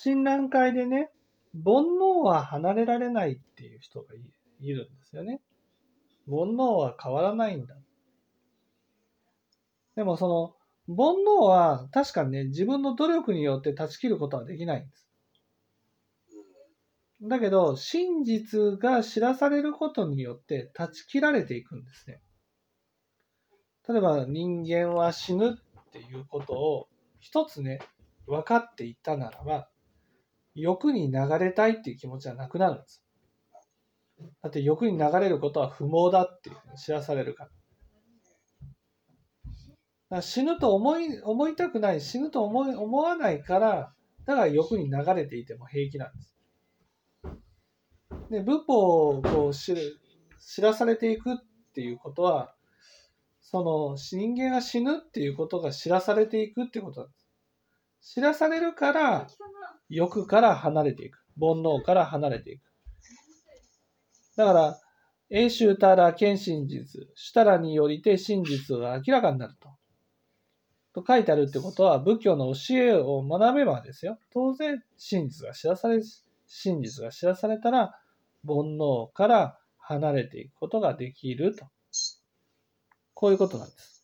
診断会でね、煩悩は離れられないっていう人がいるんですよね。煩悩は変わらないんだ。でもその煩悩は確かにね、自分の努力によって断ち切ることはできないんです。だけど真実が知らされることによって断ち切られていくんですね。例えば人間は死ぬっていうことを一つね、分かっていったならば、欲に流れたいっていう気持ちはなくなるんです。だって欲に流れることは不毛だっていうふうに知らされるから。死ぬと思いたくない、死ぬと思わないから、だから欲に流れていても平気なんです。で、仏法をこう知らされていくっていうことは、その人間が死ぬっていうことが知らされていくっていうことなんです。知らされるから欲から離れていく、煩悩から離れていく。だから、永修たら見真実、主たらによりて真実が明らかになると書いてあるってことは、仏教の教えを学べばですよ、当然真実が知らされたら煩悩から離れていくことができると、こういうことなんです。